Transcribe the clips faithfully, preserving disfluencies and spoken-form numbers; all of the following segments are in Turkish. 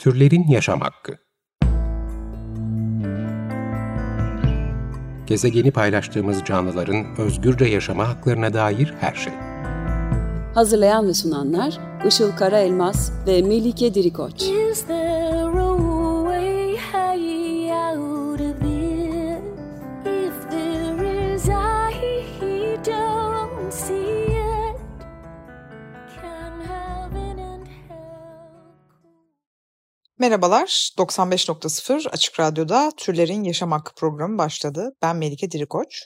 Türlerin yaşam hakkı. Gezegeni paylaştığımız canlıların özgürce yaşama haklarına dair her şey. Hazırlayan ve sunanlar Işıl Karaelmas ve Melike Dirikoç. Merhabalar, doksan beş nokta sıfır Açık Radyo'da Türlerin Yaşam Hakkı programı başladı. Ben Melike Dirikoç.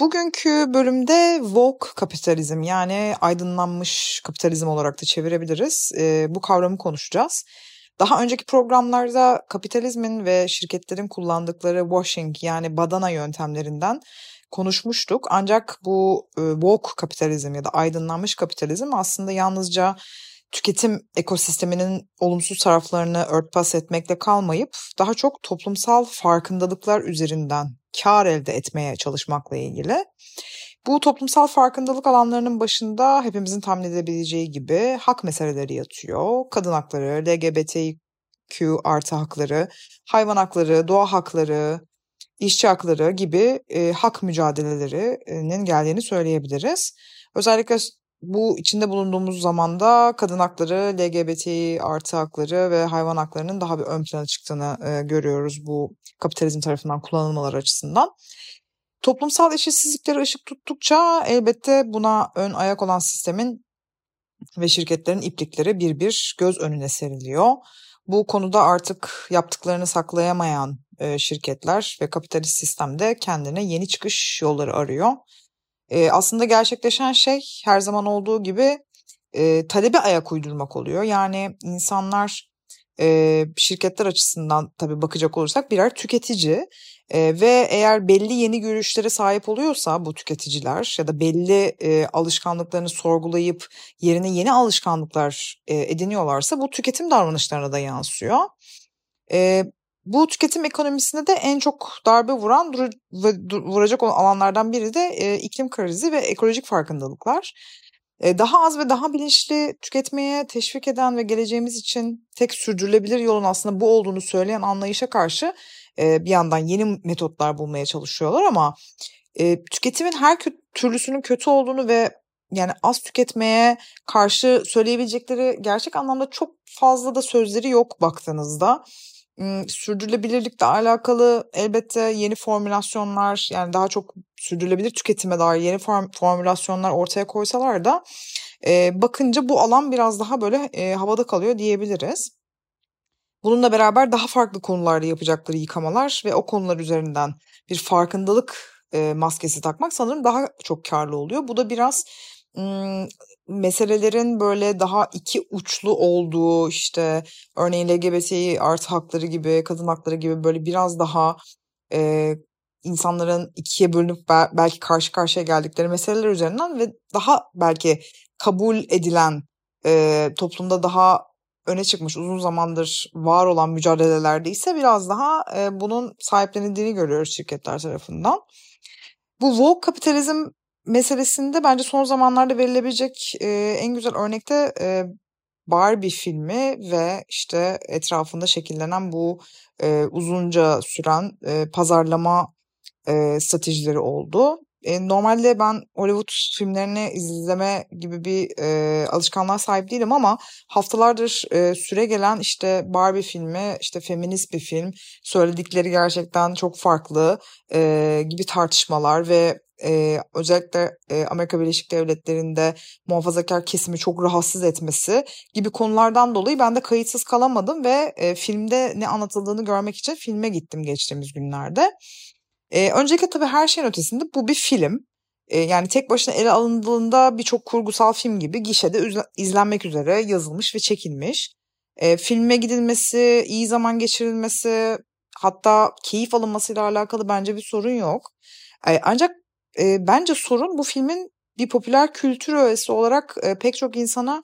Bugünkü bölümde Woke Kapitalizm, yani aydınlanmış kapitalizm olarak da çevirebiliriz. E, bu kavramı konuşacağız. Daha önceki programlarda kapitalizmin ve şirketlerin kullandıkları washing, yani badana yöntemlerinden konuşmuştuk. Ancak bu e, Woke Kapitalizm ya da aydınlanmış kapitalizm aslında yalnızca tüketim ekosisteminin olumsuz taraflarını örtbas etmekle kalmayıp daha çok toplumsal farkındalıklar üzerinden kar elde etmeye çalışmakla ilgili. Bu toplumsal farkındalık alanlarının başında hepimizin tahmin edebileceği gibi hak meseleleri yatıyor. Kadın hakları, L G B T İ Q plus hakları, hayvan hakları, doğa hakları, işçi hakları gibi e, hak mücadelelerinin geldiğini söyleyebiliriz. Özellikle bu içinde bulunduğumuz zamanda kadın hakları, L G B T İ artı hakları ve hayvan haklarının daha bir ön plana çıktığını e, görüyoruz bu kapitalizm tarafından kullanılmalar açısından. Toplumsal eşitsizlikleri ışık tuttukça elbette buna ön ayak olan sistemin ve şirketlerin iplikleri bir bir göz önüne seriliyor. Bu konuda artık yaptıklarını saklayamayan e, şirketler ve kapitalist sistem de kendine yeni çıkış yolları arıyor. E, aslında gerçekleşen şey her zaman olduğu gibi e, talebe ayak uydurmak oluyor. Yani insanlar e, şirketler açısından tabii bakacak olursak birer tüketici e, ve eğer belli yeni görüşlere sahip oluyorsa bu tüketiciler ya da belli e, alışkanlıklarını sorgulayıp yerine yeni alışkanlıklar e, ediniyorlarsa bu tüketim davranışlarına da yansıyor. E, Bu tüketim ekonomisine de en çok darbe vuran ve vuracak olan alanlardan biri de e, iklim krizi ve ekolojik farkındalıklar. E, daha az ve daha bilinçli tüketmeye teşvik eden ve geleceğimiz için tek sürdürülebilir yolun aslında bu olduğunu söyleyen anlayışa karşı e, bir yandan yeni metotlar bulmaya çalışıyorlar ama e, tüketimin her türlüsünün kötü olduğunu ve yani az tüketmeye karşı söyleyebilecekleri gerçek anlamda çok fazla da sözleri yok baktığınızda. Sürdürülebilirlikle alakalı elbette yeni formülasyonlar, yani daha çok sürdürülebilir tüketime dair yeni formülasyonlar ortaya koysalar da e, bakınca bu alan biraz daha böyle e, havada kalıyor diyebiliriz. Bununla beraber daha farklı konularda yapacakları yıkamalar ve o konular üzerinden bir farkındalık e, maskesi takmak sanırım daha çok karlı oluyor. Bu da biraz ım, meselelerin böyle daha iki uçlu olduğu, işte örneğin L G B T İ artı hakları gibi, kadın hakları gibi böyle biraz daha e, insanların ikiye bölünüp belki karşı karşıya geldikleri meseleler üzerinden ve daha belki kabul edilen, e, toplumda daha öne çıkmış, uzun zamandır var olan mücadelelerde ise biraz daha e, bunun sahiplenildiğini görüyoruz şirketler tarafından. Bu woke kapitalizm meselesinde bence son zamanlarda verilebilecek e, en güzel örnek de e, Barbie filmi ve işte etrafında şekillenen bu e, uzunca süren e, pazarlama e, stratejileri oldu. E, normalde ben Hollywood filmlerini izleme gibi bir e, alışkanlığa sahip değilim ama haftalardır e, süre gelen işte Barbie filmi, işte feminist bir film, söyledikleri gerçekten çok farklı e, gibi tartışmalar ve Ee, özellikle e, Amerika Birleşik Devletleri'nde muhafazakar kesimi çok rahatsız etmesi gibi konulardan dolayı ben de kayıtsız kalamadım ve e, filmde ne anlatıldığını görmek için filme gittim geçtiğimiz günlerde. E, öncelikle tabii her şeyin ötesinde bu bir film. E, yani tek başına ele alındığında birçok kurgusal film gibi gişede üzle, izlenmek üzere yazılmış ve çekilmiş. E, filme gidilmesi, iyi zaman geçirilmesi, hatta keyif alınmasıyla alakalı bence bir sorun yok. E, ancak E, bence sorun bu filmin bir popüler kültür öğesi olarak e, pek çok insana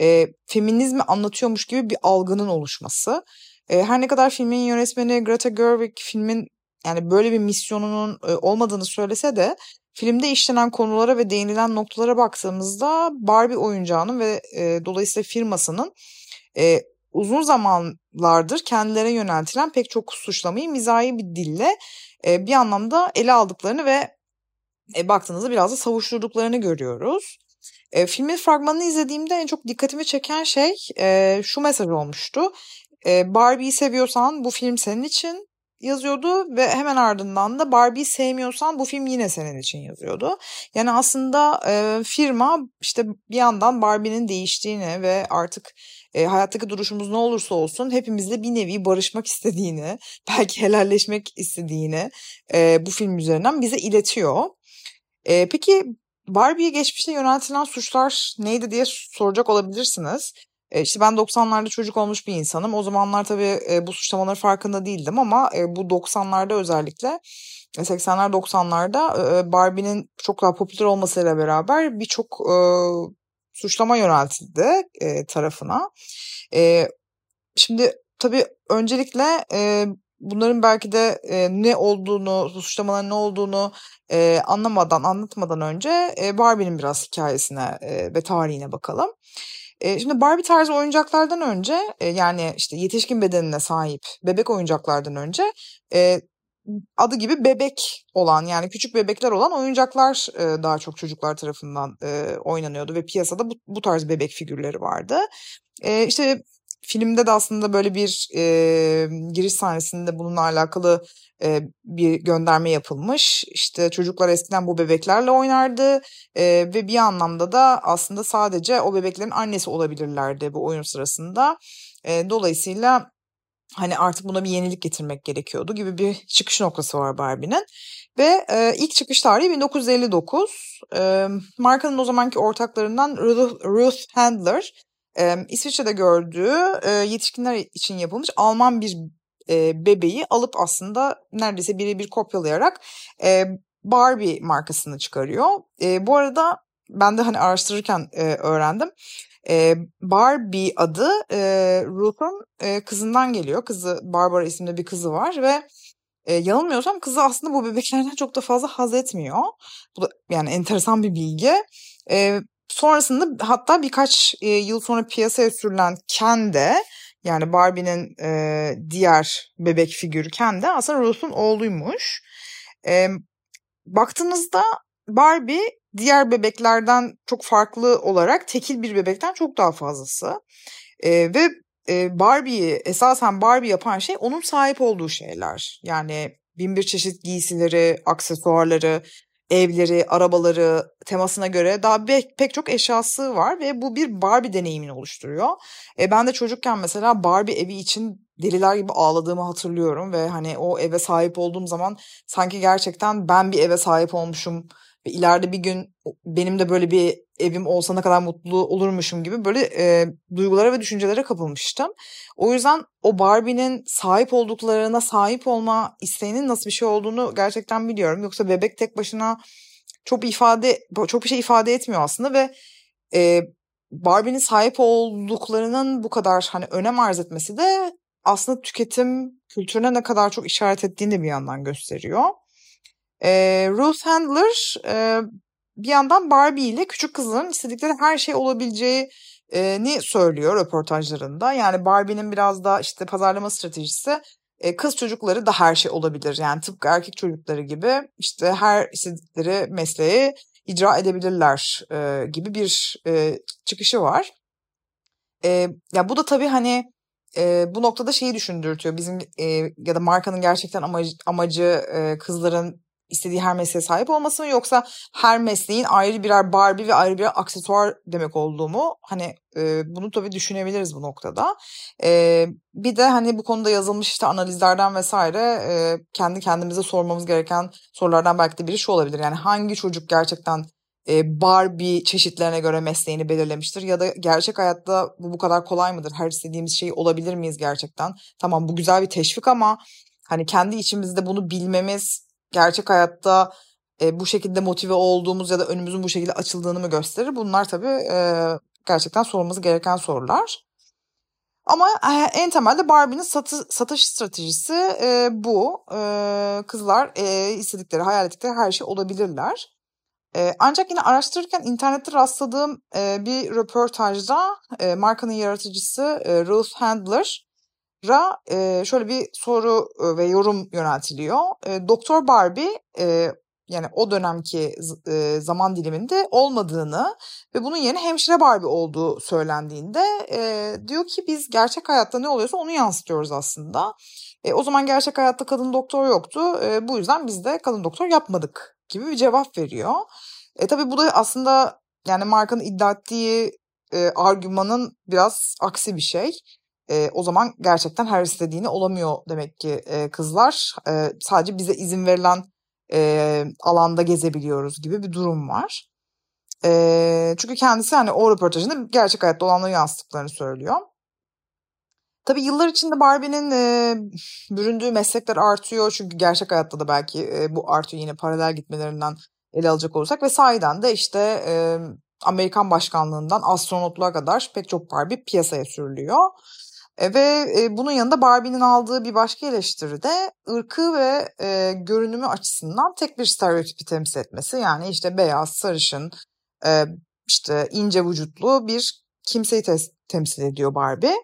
e, feminizmi anlatıyormuş gibi bir algının oluşması. E, her ne kadar filmin yönetmeni Greta Gerwig filmin yani böyle bir misyonunun e, olmadığını söylese de filmde işlenen konulara ve değinilen noktalara baktığımızda Barbie oyuncağının ve e, dolayısıyla firmasının e, uzun zamanlardır kendilerine yöneltilen pek çok suçlamayı mizahi bir dille e, bir anlamda ele aldıklarını ve e, baktığınızda biraz da savuşturduklarını görüyoruz. E, filmin fragmanını izlediğimde en çok dikkatimi çeken şey e, şu mesaj olmuştu. E, Barbie'yi seviyorsan bu film senin için yazıyordu ve hemen ardından da Barbie'yi sevmiyorsan bu film yine senin için yazıyordu. Yani aslında e, firma işte bir yandan Barbie'nin değiştiğini ve artık e, hayattaki duruşumuz ne olursa olsun hepimizle bir nevi barışmak istediğini, belki helalleşmek istediğini e, bu film üzerinden bize iletiyor. E, peki Barbie'ye geçmişte yöneltilen suçlar neydi diye soracak olabilirsiniz. İşte ben doksanlarda çocuk olmuş bir insanım. O zamanlar tabii bu suçlamaların farkında değildim ama bu doksanlarda özellikle seksenler doksanlarda Barbie'nin çok daha popüler olmasıyla beraber birçok suçlama yöneltildi tarafına. Şimdi tabii öncelikle bunların belki de ne olduğunu, suçlamaların ne olduğunu anlamadan, anlatmadan önce Barbie'nin biraz hikayesine ve tarihine bakalım. Şimdi Barbie tarzı oyuncaklardan önce yani işte yetişkin bedenine sahip bebek oyuncaklardan önce adı gibi bebek olan yani küçük bebekler olan oyuncaklar daha çok çocuklar tarafından oynanıyordu ve piyasada bu, bu tarz bebek figürleri vardı. İşte filmde de aslında böyle bir giriş sahnesinde bununla alakalı bir gönderme yapılmış. İşte çocuklar eskiden bu bebeklerle oynardı e, ve bir anlamda da aslında sadece o bebeklerin annesi olabilirlerdi bu oyun sırasında. E, dolayısıyla hani artık buna bir yenilik getirmek gerekiyordu gibi bir çıkış noktası var Barbie'nin. Ve e, ilk çıkış tarihi bin dokuz yüz elli dokuz. E, markanın o zamanki ortaklarından Ruth Handler e, İsviçre'de gördüğü e, yetişkinler için yapılmış Alman bir bebeği alıp aslında neredeyse birebir kopyalayarak Barbie markasını çıkarıyor. Bu arada ben de hani araştırırken öğrendim. Barbie adı Ruth'un kızından geliyor. Kızı Barbara isimli bir kızı var ve yanılmıyorsam kızı aslında bu bebeklerden çok da fazla haz etmiyor. Bu da yani enteresan bir bilgi. Sonrasında hatta birkaç yıl sonra piyasaya sürülen Ken de yani Barbie'nin e, diğer bebek figürü Ken de aslında Ruth'un oğluymuş. E, baktığınızda Barbie diğer bebeklerden çok farklı olarak tekil bir bebekten çok daha fazlası. E, ve e, Barbie'yi esasen Barbie yapan şey onun sahip olduğu şeyler. Yani bin bir çeşit giysileri, aksesuarları, evleri, arabaları temasına göre daha pek çok eşyası var ve bu bir Barbie deneyimini oluşturuyor. E ben de çocukken mesela Barbie evi için deliler gibi ağladığımı hatırlıyorum ve hani o eve sahip olduğum zaman sanki gerçekten ben bir eve sahip olmuşum ve ileride bir gün benim de böyle bir evim olsa ne kadar mutlu olurmuşum gibi böyle e, duygulara ve düşüncelere kapılmıştım. O yüzden o Barbie'nin sahip olduklarına sahip olma isteğinin nasıl bir şey olduğunu gerçekten biliyorum. Yoksa bebek tek başına çok ifade çok bir şey ifade etmiyor aslında ve e, Barbie'nin sahip olduklarının bu kadar hani önem arz etmesi de aslında tüketim kültürüne ne kadar çok işaret ettiğini de bir yandan gösteriyor. E, Ruth Handler e, bir yandan Barbie ile küçük kızların istedikleri her şey olabileceğini söylüyor röportajlarında. Yani Barbie'nin biraz daha işte pazarlama stratejisi kız çocukları da her şey olabilir. Yani tıpkı erkek çocukları gibi işte her istedikleri mesleği icra edebilirler gibi bir çıkışı var. Ya bu da tabii hani E, bu noktada şeyi düşündürtüyor. Bizim e, ya da markanın gerçekten amacı, amacı e, kızların istediği her mesleğe sahip olması mı yoksa her mesleğin ayrı birer Barbie ve ayrı birer aksesuar demek olduğu mu? Hani e, bunu tabii düşünebiliriz bu noktada. E, bir de hani bu konuda yazılmış işte analizlerden vesaire e, kendi kendimize sormamız gereken sorulardan belki de biri şu olabilir. Yani hangi çocuk gerçekten Barbie çeşitlerine göre mesleğini belirlemiştir ya da gerçek hayatta bu bu kadar kolay mıdır? Her istediğimiz şey olabilir miyiz gerçekten? Tamam bu güzel bir teşvik ama hani kendi içimizde bunu bilmemiz gerçek hayatta e, bu şekilde motive olduğumuz ya da önümüzün bu şekilde açıldığını mı gösterir? Bunlar tabii e, gerçekten sorulması gereken sorular. Ama en temelde Barbie'nin satı, satış stratejisi e, bu. E, kızlar e, istedikleri, hayal ettikleri her şey olabilirler. E, ancak yine araştırırken internette rastladığım e, bir röportajda e, markanın yaratıcısı e, Ruth Handler'a e, şöyle bir soru e, ve yorum yöneltiliyor. E, Doktor Barbie e, yani o dönemki e, zaman diliminde olmadığını ve bunun yerine hemşire Barbie olduğu söylendiğinde e, diyor ki biz gerçek hayatta ne oluyorsa onu yansıtıyoruz aslında. E, o zaman gerçek hayatta kadın doktor yoktu. E, bu yüzden biz de kadın doktor yapmadık gibi bir cevap veriyor. E tabii bu da aslında yani markanın iddia ettiği e, argümanın biraz aksi bir şey. E, o zaman gerçekten her istediğini olamıyor demek ki e, kızlar. E, sadece bize izin verilen e, alanda gezebiliyoruz gibi bir durum var. E, çünkü kendisi hani o röportajında gerçek hayatta olanları yansıttıklarını söylüyor. Tabii yıllar içinde Barbie'nin e, büründüğü meslekler artıyor. Çünkü gerçek hayatta da belki e, bu artıyor yine paralel gitmelerinden ele alacak olursak. Ve sahiden de işte e, Amerikan başkanlığından astronotluğa kadar pek çok Barbie piyasaya sürülüyor. E, ve e, bunun yanında Barbie'nin aldığı bir başka eleştiri de ırkı ve e, görünümü açısından tek bir stereotipi temsil etmesi. Yani işte beyaz, sarışın, e, işte ince vücutlu bir kimseyi tes- temsil ediyor Barbie.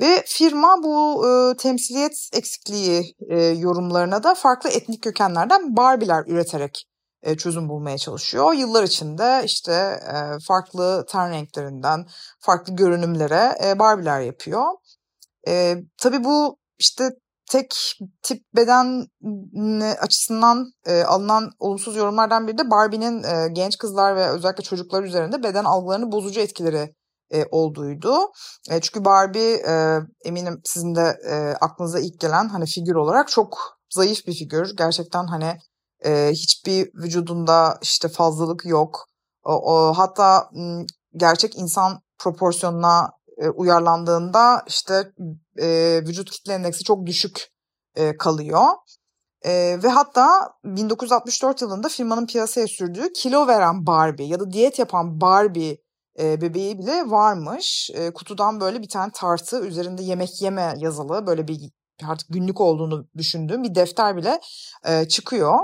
Ve firma bu e, temsiliyet eksikliği e, yorumlarına da farklı etnik kökenlerden Barbie'ler üreterek e, çözüm bulmaya çalışıyor. Yıllar içinde işte e, farklı ten renklerinden farklı görünümlere e, Barbie'ler yapıyor. E, tabii bu işte tek tip beden açısından e, alınan olumsuz yorumlardan biri de Barbie'nin e, genç kızlar ve özellikle çocuklar üzerinde beden algılarını bozucu etkileri E, olduğuydu. E, çünkü Barbie e, eminim sizin de e, aklınıza ilk gelen hani figür olarak çok zayıf bir figür. Gerçekten hani e, hiçbir vücudunda işte fazlalık yok. O, o, hatta m, gerçek insan proporsiyonuna e, uyarlandığında işte e, vücut kitle endeksi çok düşük e, kalıyor. E, ve hatta bin dokuz yüz altmış dört yılında firmanın piyasaya sürdüğü kilo veren Barbie ya da diyet yapan Barbie bebeği bile varmış. Kutudan böyle bir tane tartı, üzerinde yemek yeme yazılı, böyle bir artık günlük olduğunu düşündüğüm bir defter bile çıkıyor.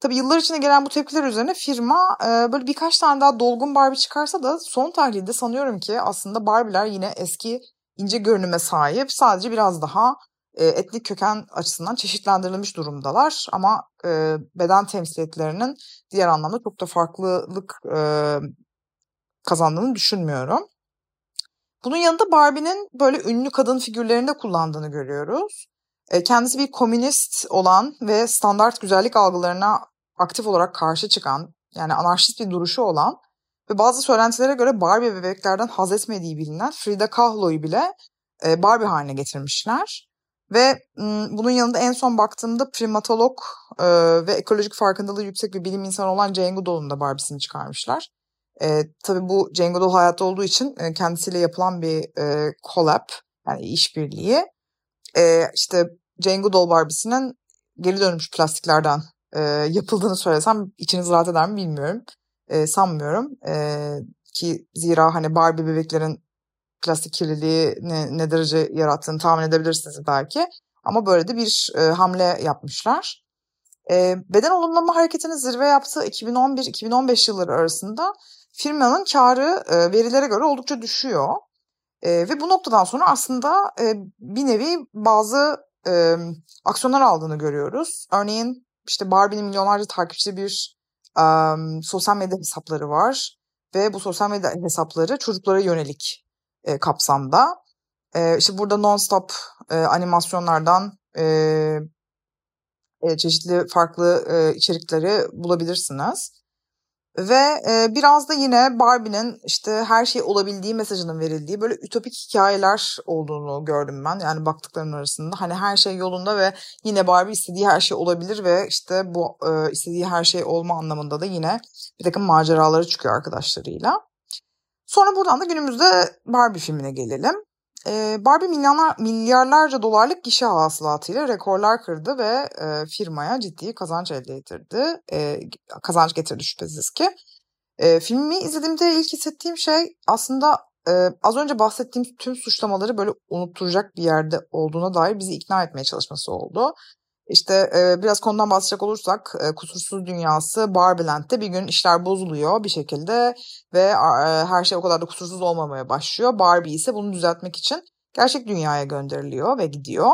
Tabii yıllar içinde gelen bu tepkiler üzerine firma böyle birkaç tane daha dolgun Barbie çıkarsa da son tahlilde sanıyorum ki aslında Barbie'ler yine eski ince görünüme sahip, sadece biraz daha etnik köken açısından çeşitlendirilmiş durumdalar. Ama beden temsiliyetlerinin diğer anlamda çok da farklılık kazandığını düşünmüyorum. Bunun yanında Barbie'nin böyle ünlü kadın figürlerinde kullandığını görüyoruz. Kendisi bir komünist olan ve standart güzellik algılarına aktif olarak karşı çıkan, yani anarşist bir duruşu olan ve bazı söylentilere göre Barbie bebeklerden haz etmediği bilinen Frida Kahlo'yu bile Barbie haline getirmişler. Ve bunun yanında en son baktığımda primatolog ve ekolojik farkındalığı yüksek bir bilim insanı olan Jane Goodall'un da Barbie'sini çıkarmışlar. E, tabii bu Jane Goodall hayatta olduğu için e, kendisiyle yapılan bir e, collab, yani işbirliği. E, işte Jane Goodall Barbie'sinin geri dönmüş plastiklerden e, yapıldığını söylesem içiniz rahat eder mi bilmiyorum. E, sanmıyorum e, ki zira hani Barbie bebeklerin plastik kirliliği ne, ne derece yarattığını tahmin edebilirsiniz belki. Ama böyle de bir e, hamle yapmışlar. E, beden olumlama hareketinin zirve yaptığı iki bin on bir iki bin on beş yılları arasında firmanın karı e, verilere göre oldukça düşüyor. E, ve bu noktadan sonra aslında e, bir nevi bazı e, aksiyonlar aldığını görüyoruz. Örneğin işte Barbie'nin milyonlarca takipçili bir e, sosyal medya hesapları var. Ve bu sosyal medya hesapları çocuklara yönelik e, kapsamda. E, işte burada non-stop e, animasyonlardan e, e, çeşitli farklı e, içerikleri bulabilirsiniz. Ve e, biraz da yine Barbie'nin işte her şey olabildiği mesajının verildiği böyle ütopik hikayeler olduğunu gördüm ben. Yani baktıklarımın arasında hani her şey yolunda ve yine Barbie istediği her şey olabilir ve işte bu e, istediği her şey olma anlamında da yine bir takım maceraları çıkıyor arkadaşlarıyla. Sonra buradan da günümüzde Barbie filmine gelelim. E, Barbie milyarlar, milyarlarca dolarlık gişe hasılatıyla rekorlar kırdı ve e, firmaya ciddi kazanç elde getirdi. E, kazanç getirdi şüphesiz ki. E, filmi izlediğimde ilk hissettiğim şey aslında e, az önce bahsettiğim tüm suçlamaları böyle unutturacak bir yerde olduğuna dair bizi ikna etmeye çalışması oldu. İşte e, biraz konudan bahsedecek olursak e, kusursuz dünyası Barbieland'de bir gün işler bozuluyor bir şekilde ve e, her şey o kadar da kusursuz olmamaya başlıyor. Barbie ise bunu düzeltmek için gerçek dünyaya gönderiliyor ve gidiyor.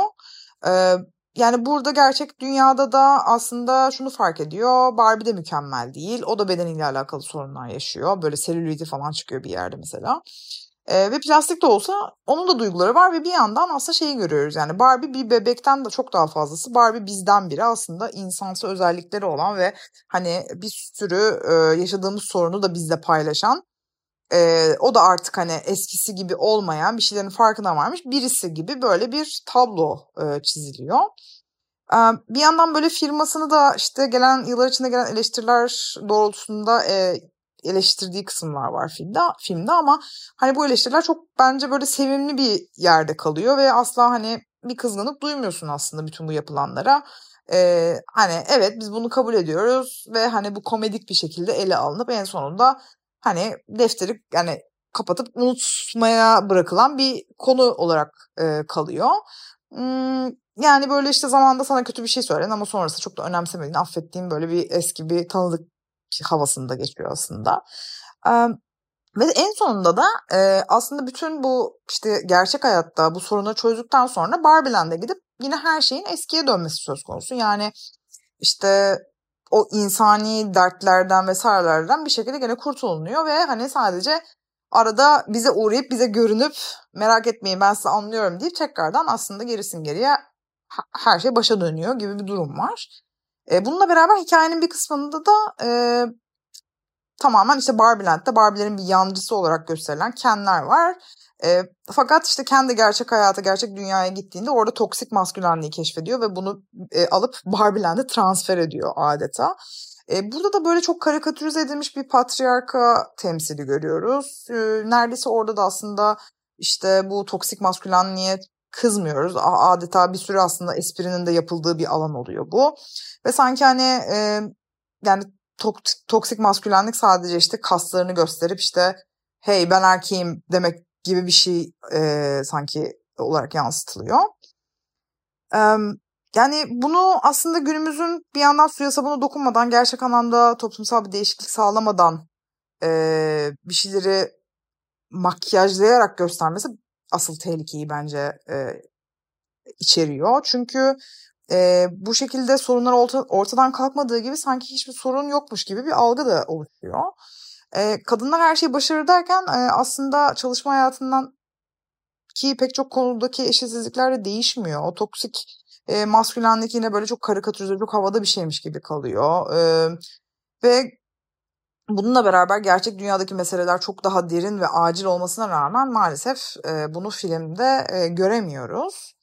E, yani burada gerçek dünyada da aslında şunu fark ediyor. Barbie de mükemmel değil. O da bedeniyle alakalı sorunlar yaşıyor. Böyle selüliti falan çıkıyor bir yerde mesela. Ee, ve plastik de olsa onun da duyguları var ve bir yandan aslında şeyi görüyoruz. Yani Barbie bir bebekten de çok daha fazlası. Barbie bizden biri aslında insansı özellikleri olan ve hani bir sürü e, yaşadığımız sorunu da bizle paylaşan, e, o da artık hani eskisi gibi olmayan, bir şeylerin farkına varmış birisi gibi böyle bir tablo e, çiziliyor. E, bir yandan böyle firmasını da işte gelen yıllar içinde gelen eleştiriler doğrultusunda e, eleştirdiği kısımlar var filmde, filmde ama hani bu eleştiriler çok bence böyle sevimli bir yerde kalıyor ve asla hani bir kızgınlık duymuyorsun aslında bütün bu yapılanlara. Ee, hani evet biz bunu kabul ediyoruz ve hani bu komedik bir şekilde ele alınıp en sonunda hani defteri yani kapatıp unutmaya bırakılan bir konu olarak e, kalıyor. Hmm, yani böyle işte zamanında sana kötü bir şey söylen ama sonrası çok da önemsemediğin, affettiğin böyle bir eski bir tanıdık havasında geçiyor aslında. Ee, ve en sonunda da e, aslında bütün bu işte gerçek hayatta bu sorunu çözdükten sonra Barbieland'e gidip yine her şeyin eskiye dönmesi söz konusu. Yani işte o insani dertlerden vesairelerden bir şekilde gene kurtulunuyor ve hani sadece arada bize uğrayıp bize görünüp merak etmeyin ben sizi anlıyorum deyip tekrardan aslında gerisin geriye her şey başa dönüyor gibi bir durum var. Bununla beraber hikayenin bir kısmında da e, tamamen işte Barbieland'de Barbie'lerin bir yancısı olarak gösterilen Ken'ler var. E, fakat işte Ken de gerçek hayata, gerçek dünyaya gittiğinde orada toksik maskülenliği keşfediyor ve bunu e, alıp Barbieland'e transfer ediyor adeta. E, burada da böyle çok karikatürize edilmiş bir patriarka temsili görüyoruz. E, neredeyse orada da aslında işte bu toksik maskülenliğe kızmıyoruz. Adeta bir sürü aslında esprinin de yapıldığı bir alan oluyor bu. Ve sanki hani e, yani to- toksik maskülenlik sadece işte kaslarını gösterip işte hey ben erkeğim demek gibi bir şey e, sanki olarak yansıtılıyor. E, yani bunu aslında günümüzün bir yandan suya sabuna dokunmadan gerçek anlamda toplumsal bir değişiklik sağlamadan e, bir şeyleri makyajlayarak göstermesi asıl tehlikeyi bence e, içeriyor. Çünkü e, bu şekilde sorunlar orta, ortadan kalkmadığı gibi sanki hiçbir sorun yokmuş gibi bir algı da oluşuyor. E, kadınlar her şeyi başarır derken e, aslında çalışma hayatından ki pek çok konudaki eşitsizlikler de değişmiyor. O toksik e, maskülenlik yine böyle çok karikatürize, çok havada bir şeymiş gibi kalıyor. E, ve bununla beraber gerçek dünyadaki meseleler çok daha derin ve acil olmasına rağmen maalesef e, bunu filmde e, göremiyoruz.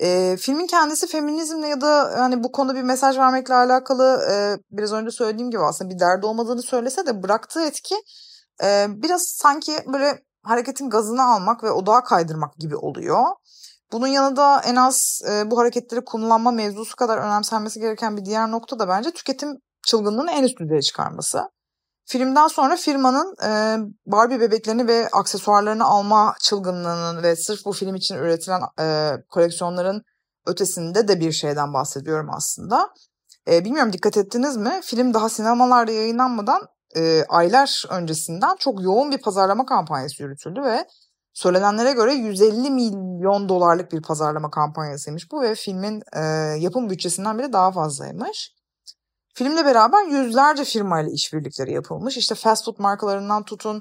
E, filmin kendisi feminizmle ya da hani bu konuda bir mesaj vermekle alakalı e, biraz önce söylediğim gibi aslında bir derdi olmadığını söylese de bıraktığı etki e, biraz sanki böyle hareketin gazını almak ve odağa kaydırmak gibi oluyor. Bunun yanında en az e, bu hareketleri kullanma mevzusu kadar önemsenmesi gereken bir diğer nokta da bence tüketim çılgınlığını en üst düzeye çıkarması. Filmden sonra firmanın e, Barbie bebeklerini ve aksesuarlarını alma çılgınlığının ve sırf bu film için üretilen e, koleksiyonların ötesinde de bir şeyden bahsediyorum aslında. E, bilmiyorum dikkat ettiniz mi? Film daha sinemalarda yayınlanmadan e, aylar öncesinden çok yoğun bir pazarlama kampanyası yürütüldü ve söylenenlere göre yüz elli milyon dolarlık bir pazarlama kampanyasıymış bu ve filmin e, yapım bütçesinden bile daha fazlaymış. Filmle beraber yüzlerce firmayla işbirlikleri yapılmış. İşte fast food markalarından tutun,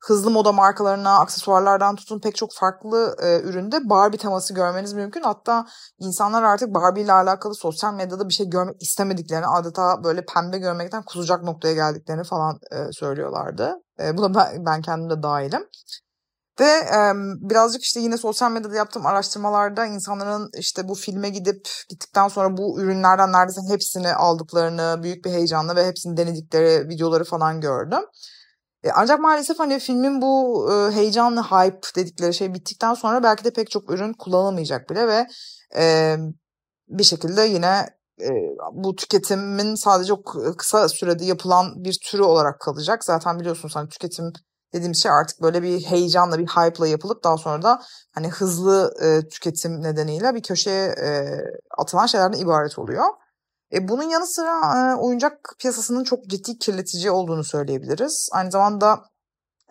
hızlı moda markalarına, aksesuarlardan tutun pek çok farklı e, üründe Barbie teması görmeniz mümkün. Hatta insanlar artık Barbie ile alakalı sosyal medyada bir şey görmek istemediklerini, adeta böyle pembe görmekten kusacak noktaya geldiklerini falan e, söylüyorlardı. E, buna ben, ben kendim de dahilim. Ve e, birazcık işte yine sosyal medyada yaptığım araştırmalarda insanların işte bu filme gidip gittikten sonra bu ürünlerden neredeyse hepsini aldıklarını büyük bir heyecanla ve hepsini denedikleri videoları falan gördüm. E, ancak maalesef hani filmin bu e, heyecanlı hype dedikleri şey bittikten sonra belki de pek çok ürün kullanılmayacak bile ve e, bir şekilde yine e, bu tüketimin sadece kısa sürede yapılan bir türü olarak kalacak. Zaten biliyorsunuz hani tüketim dediğim şey artık böyle bir heyecanla, bir hype'la yapılıp daha sonra da hani hızlı e, tüketim nedeniyle bir köşeye e, atılan şeylerden ibaret oluyor. E, bunun yanı sıra e, oyuncak piyasasının çok ciddi kirletici olduğunu söyleyebiliriz. Aynı zamanda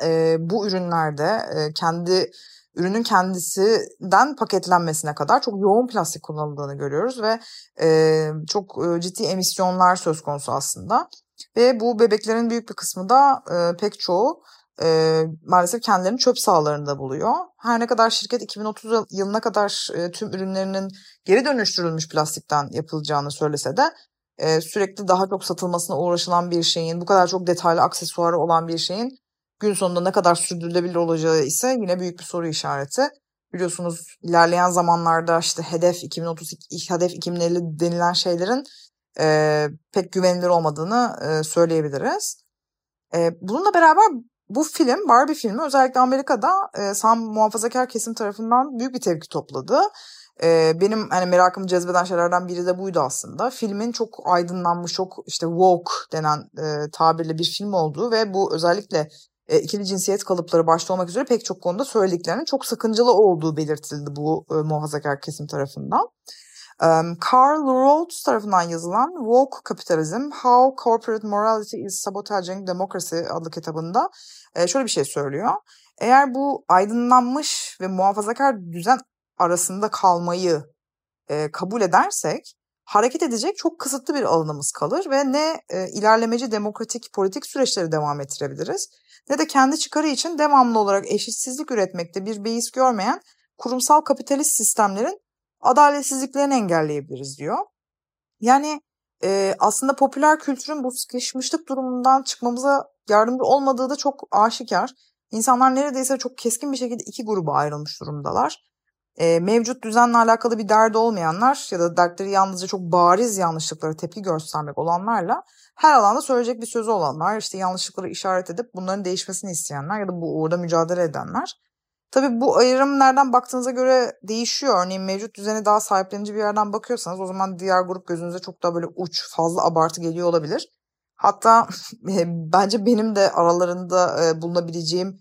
e, bu ürünlerde e, kendi ürünün kendisinden paketlenmesine kadar çok yoğun plastik kullanıldığını görüyoruz ve e, çok ciddi emisyonlar söz konusu aslında. Ve bu bebeklerin büyük bir kısmı da e, pek çoğu e, maalesef kendilerini çöp sahalarında buluyor. Her ne kadar şirket iki bin otuz yılına kadar e, tüm ürünlerinin geri dönüştürülmüş plastikten yapılacağını söylese de e, sürekli daha çok satılmasına uğraşılan bir şeyin, bu kadar çok detaylı aksesuarı olan bir şeyin gün sonunda ne kadar sürdürülebilir olacağı ise yine büyük bir soru işareti. Biliyorsunuz ilerleyen zamanlarda işte hedef iki bin otuz iki, hedef iki bin elli denilen şeylerin e, pek güvenilir olmadığını e, söyleyebiliriz. E, bununla beraber bu film, Barbie filmi özellikle Amerika'da e, sağ muhafazakar kesim tarafından büyük bir tepki topladı. E, benim hani merakımı cezbeden şeylerden biri de buydu aslında. Filmin çok aydınlanmış, çok işte woke denen e, tabirle bir film olduğu ve bu özellikle E, ikili cinsiyet kalıpları başta olmak üzere pek çok konuda söylediklerinin çok sakıncalı olduğu belirtildi bu e, muhafazakar kesim tarafından. E, Carl Roth tarafından yazılan Woke Capitalism How Corporate Morality is Sabotaging Democracy adlı kitabında e, şöyle bir şey söylüyor. Eğer bu aydınlanmış ve muhafazakar düzen arasında kalmayı e, kabul edersek, hareket edecek çok kısıtlı bir alanımız kalır ve ne e, ilerlemeci demokratik politik süreçleri devam ettirebiliriz ne de kendi çıkarı için devamlı olarak eşitsizlik üretmekte bir beis görmeyen kurumsal kapitalist sistemlerin adaletsizliklerini engelleyebiliriz diyor. Yani e, aslında popüler kültürün bu sıkışmışlık durumundan çıkmamıza yardımcı olmadığı da çok aşikar. İnsanlar neredeyse çok keskin bir şekilde iki gruba ayrılmış durumdalar. E, mevcut düzenle alakalı bir derdi olmayanlar ya da dertleri yalnızca çok bariz yanlışlıklara tepki göstermek olanlarla her alanda söyleyecek bir sözü olanlar, işte yanlışlıkları işaret edip bunların değişmesini isteyenler ya da bu uğurda mücadele edenler. Tabii bu ayrım nereden baktığınıza göre değişiyor. Örneğin mevcut düzene daha sahiplenici bir yerden bakıyorsanız o zaman diğer grup gözünüze çok daha böyle uç, fazla abartı geliyor olabilir. Hatta bence benim de aralarında bulunabileceğim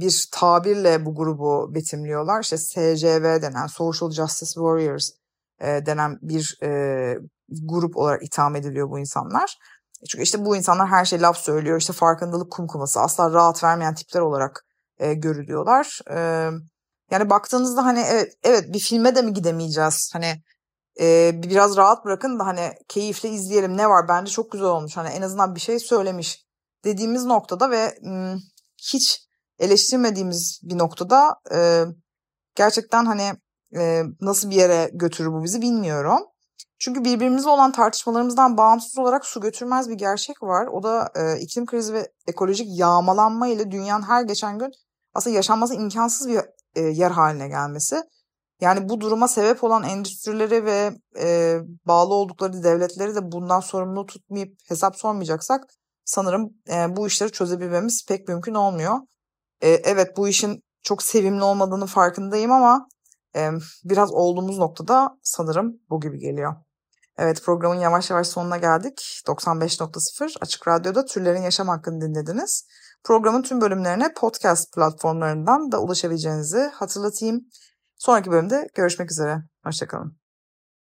bir tabirle bu grubu betimliyorlar. İşte S J W denen, Social Justice Warriors denen bir grup olarak itham ediliyor bu insanlar. Çünkü işte bu insanlar her şeye laf söylüyor. İşte farkındalık kumkuması, asla rahat vermeyen tipler olarak e, görülüyorlar. E, yani baktığınızda hani evet, evet bir filme de mi gidemeyeceğiz? Hani e, biraz rahat bırakın da hani keyifle izleyelim, ne var? Bence çok güzel olmuş. Hani en azından bir şey söylemiş dediğimiz noktada ve m, hiç eleştirmediğimiz bir noktada e, gerçekten hani e, nasıl bir yere götürür bu bizi bilmiyorum. Çünkü birbirimizle olan tartışmalarımızdan bağımsız olarak su götürmez bir gerçek var. O da e, iklim krizi ve ekolojik yağmalanma ile dünyanın her geçen gün aslında yaşanması imkansız bir e, yer haline gelmesi. Yani bu duruma sebep olan endüstrileri ve e, bağlı oldukları devletleri de bundan sorumlu tutmayıp hesap sormayacaksak sanırım e, bu işleri çözebilmemiz pek mümkün olmuyor. E, evet bu işin çok sevimli olmadığının farkındayım ama e, biraz olduğumuz noktada sanırım bu gibi geliyor. Evet, programın yavaş yavaş sonuna geldik. doksan beş nokta sıfır Açık Radyo'da Türlerin Yaşam Hakkını dinlediniz. Programın tüm bölümlerine podcast platformlarından da ulaşabileceğinizi hatırlatayım. Sonraki bölümde görüşmek üzere. Hoşçakalın.